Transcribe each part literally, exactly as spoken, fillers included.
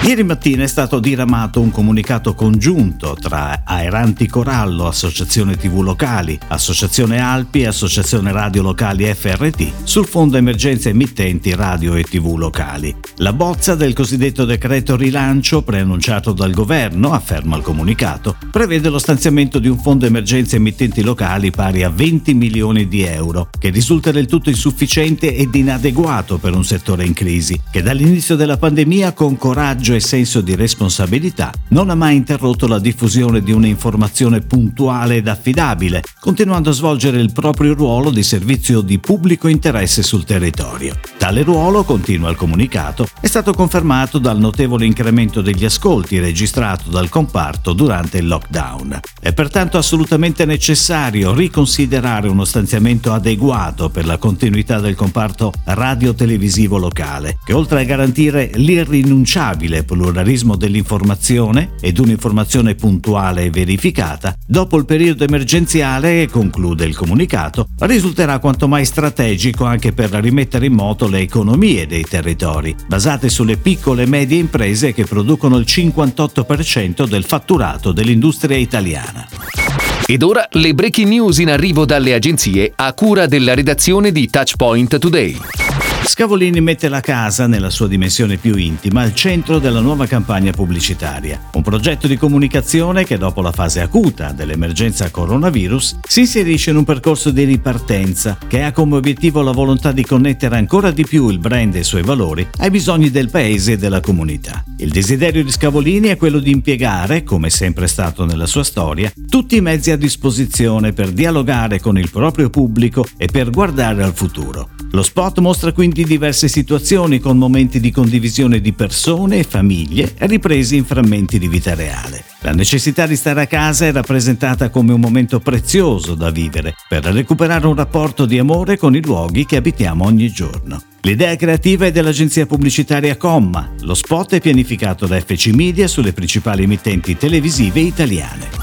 Ieri mattina è stato diramato un comunicato congiunto tra Aeranti Corallo, Associazione tivù Locali, Associazione Alpi e Associazione Radio Locali F R T sul fondo emergenze emittenti radio e tivù locali. La bozza del cosiddetto decreto rilancio, preannunciato dal governo, afferma il comunicato, prevede lo stanziamento di un fondo emergenze emittenti locali pari a venti milioni di euro, che risulta del tutto insufficiente ed inadeguato per un settore in crisi, che dall'inizio della pandemia con coraggio e senso di responsabilità non ha mai interrotto la diffusione di un'informazione puntuale ed affidabile, continuando a svolgere il proprio ruolo di servizio di pubblico interesse sul territorio. Tale ruolo, continua il comunicato, è stato confermato dal notevole incremento degli ascolti registrato dal comparto durante il lockdown. È pertanto assolutamente necessario riconsiderare uno stanziamento adeguato per la continuità del comparto radio-televisivo locale, che oltre a garantire l'irrinunciabile pluralismo dell'informazione ed un'informazione puntuale e verificata, dopo il periodo emergenziale, conclude il comunicato, risulterà quanto mai strategico anche per rimettere in moto le economie dei territori, basate sulle piccole e medie imprese che producono il cinquantotto per cento del fatturato dell'industria italiana. Ed ora le breaking news in arrivo dalle agenzie a cura della redazione di Touchpoint Today. Scavolini mette la casa, nella sua dimensione più intima, al centro della nuova campagna pubblicitaria. Un progetto di comunicazione che, dopo la fase acuta dell'emergenza coronavirus, si inserisce in un percorso di ripartenza che ha come obiettivo la volontà di connettere ancora di più il brand e i suoi valori ai bisogni del paese e della comunità. Il desiderio di Scavolini è quello di impiegare, come sempre stato nella sua storia, tutti i mezzi a disposizione per dialogare con il proprio pubblico e per guardare al futuro. Lo spot mostra quindi diverse situazioni con momenti di condivisione di persone e famiglie ripresi in frammenti di vita reale. La necessità di stare a casa è rappresentata come un momento prezioso da vivere per recuperare un rapporto di amore con i luoghi che abitiamo ogni giorno. L'idea creativa è dell'agenzia pubblicitaria Comma. Lo spot è pianificato da F C Media sulle principali emittenti televisive italiane.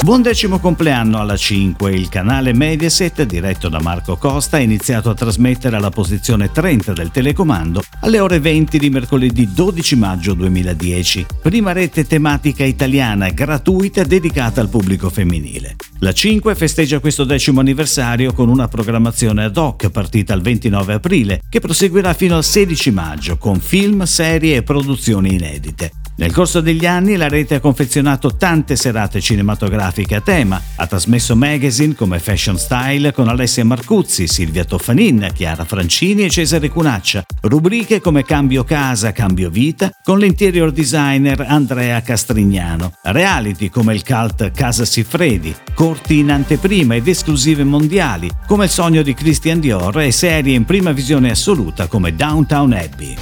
Buon decimo compleanno alla cinque, il canale Mediaset, diretto da Marco Costa, ha iniziato a trasmettere alla posizione trenta del telecomando alle ore venti di mercoledì dodici maggio duemiladieci, prima rete tematica italiana gratuita dedicata al pubblico femminile. La cinque festeggia questo decimo anniversario con una programmazione ad hoc partita il ventinove aprile, che proseguirà fino al sedici maggio con film, serie e produzioni inedite. Nel corso degli anni la rete ha confezionato tante serate cinematografiche a tema, ha trasmesso magazine come Fashion Style con Alessia Marcuzzi, Silvia Toffanin, Chiara Francini e Cesare Cunaccia, rubriche come Cambio Casa, Cambio Vita con l'interior designer Andrea Castrignano, reality come il cult Casa Siffredi, corti in anteprima ed esclusive mondiali come Il sogno di Christian Dior e serie in prima visione assoluta come Downton Abbey.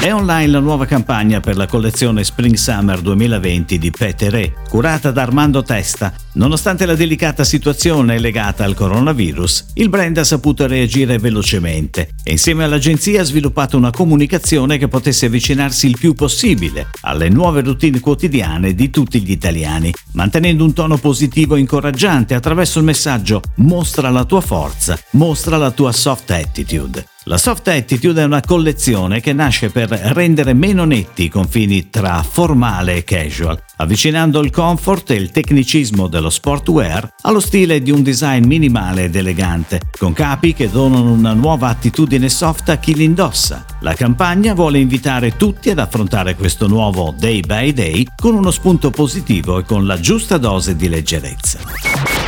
È online la nuova campagna per la collezione Spring Summer duemilaventi di Peuterey, curata da Armando Testa. Nonostante la delicata situazione legata al coronavirus, il brand ha saputo reagire velocemente e insieme all'agenzia ha sviluppato una comunicazione che potesse avvicinarsi il più possibile alle nuove routine quotidiane di tutti gli italiani, mantenendo un tono positivo e incoraggiante attraverso il messaggio «Mostra la tua forza, mostra la tua soft attitude». La Soft Attitude è una collezione che nasce per rendere meno netti i confini tra formale e casual, avvicinando il comfort e il tecnicismo dello sportwear allo stile di un design minimale ed elegante, con capi che donano una nuova attitudine soft a chi li indossa. La campagna vuole invitare tutti ad affrontare questo nuovo day by day con uno spunto positivo e con la giusta dose di leggerezza.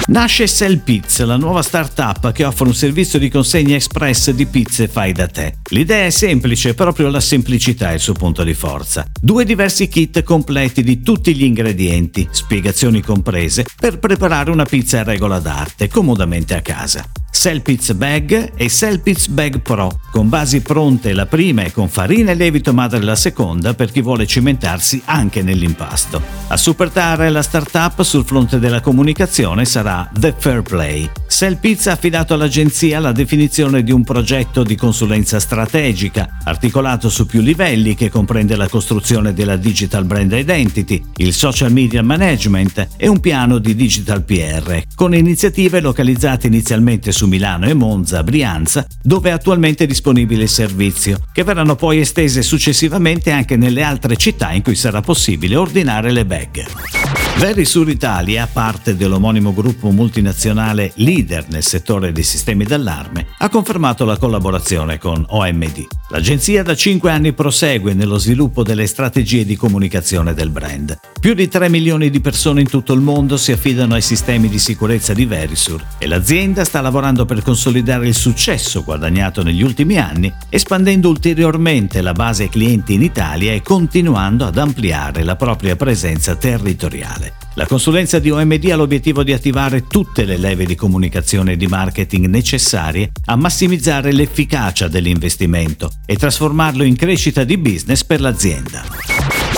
Nasce Cell Pizza, la nuova startup che offre un servizio di consegna express di pizze fai da te. L'idea è semplice, proprio la semplicità è il suo punto di forza. Due diversi kit completi di tutti gli ingredienti, spiegazioni comprese, per preparare una pizza a regola d'arte, comodamente a casa. Cell Pizza Bag e Cell Pizza Bag Pro, con basi pronte la prima e con farina e lievito madre la seconda per chi vuole cimentarsi anche nell'impasto. A supportare la startup sul fronte della comunicazione sarà The Fair Play. Cell Pizza ha affidato all'agenzia la definizione di un progetto di consulenza strategica, articolato su più livelli, che comprende la costruzione della digital brand identity, il il social media management e un piano di digital P R, con iniziative localizzate inizialmente su Milano e Monza, Brianza, dove è attualmente disponibile il servizio, che verranno poi estese successivamente anche nelle altre città in cui sarà possibile ordinare le bag. Very Sur Italia, parte dell'omonimo gruppo multinazionale leader nel settore dei sistemi d'allarme, ha confermato la collaborazione con O M D. L'agenzia da cinque anni prosegue nello sviluppo delle strategie di comunicazione del brand. Più di tre milioni di persone in tutto il mondo si affidano ai sistemi di sicurezza di Verisure e l'azienda sta lavorando per consolidare il successo guadagnato negli ultimi anni, espandendo ulteriormente la base ai clienti in Italia e continuando ad ampliare la propria presenza territoriale. La consulenza di O M D ha l'obiettivo di attivare tutte le leve di comunicazione e di marketing necessarie a massimizzare l'efficacia dell'investimento e trasformarlo in crescita di business per l'azienda.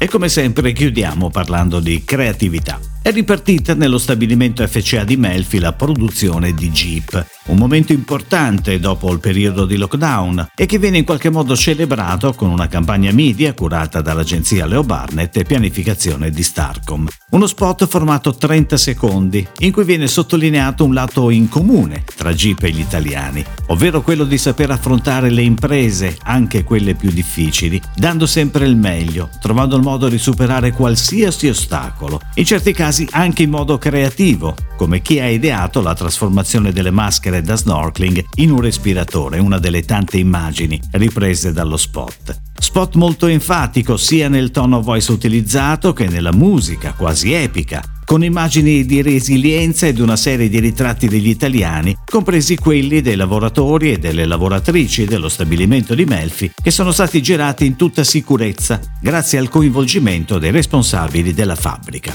E come sempre chiudiamo parlando di creatività. È ripartita nello stabilimento F C A di Melfi la produzione di Jeep, un momento importante dopo il periodo di lockdown e che viene in qualche modo celebrato con una campagna media curata dall'agenzia Leo Burnett e pianificazione di Starcom. Uno spot formato trenta secondi in cui viene sottolineato un lato in comune tra Jeep e gli italiani, ovvero quello di saper affrontare le imprese, anche quelle più difficili, dando sempre il meglio, trovando il modo di superare qualsiasi ostacolo, in certi casi anche in modo creativo, come chi ha ideato la trasformazione delle maschere da snorkeling in un respiratore, una delle tante immagini riprese dallo spot. Spot molto enfatico sia nel tono voice utilizzato che nella musica, quasi epica, con immagini di resilienza ed una serie di ritratti degli italiani, compresi quelli dei lavoratori e delle lavoratrici dello stabilimento di Melfi, che sono stati girati in tutta sicurezza, grazie al coinvolgimento dei responsabili della fabbrica.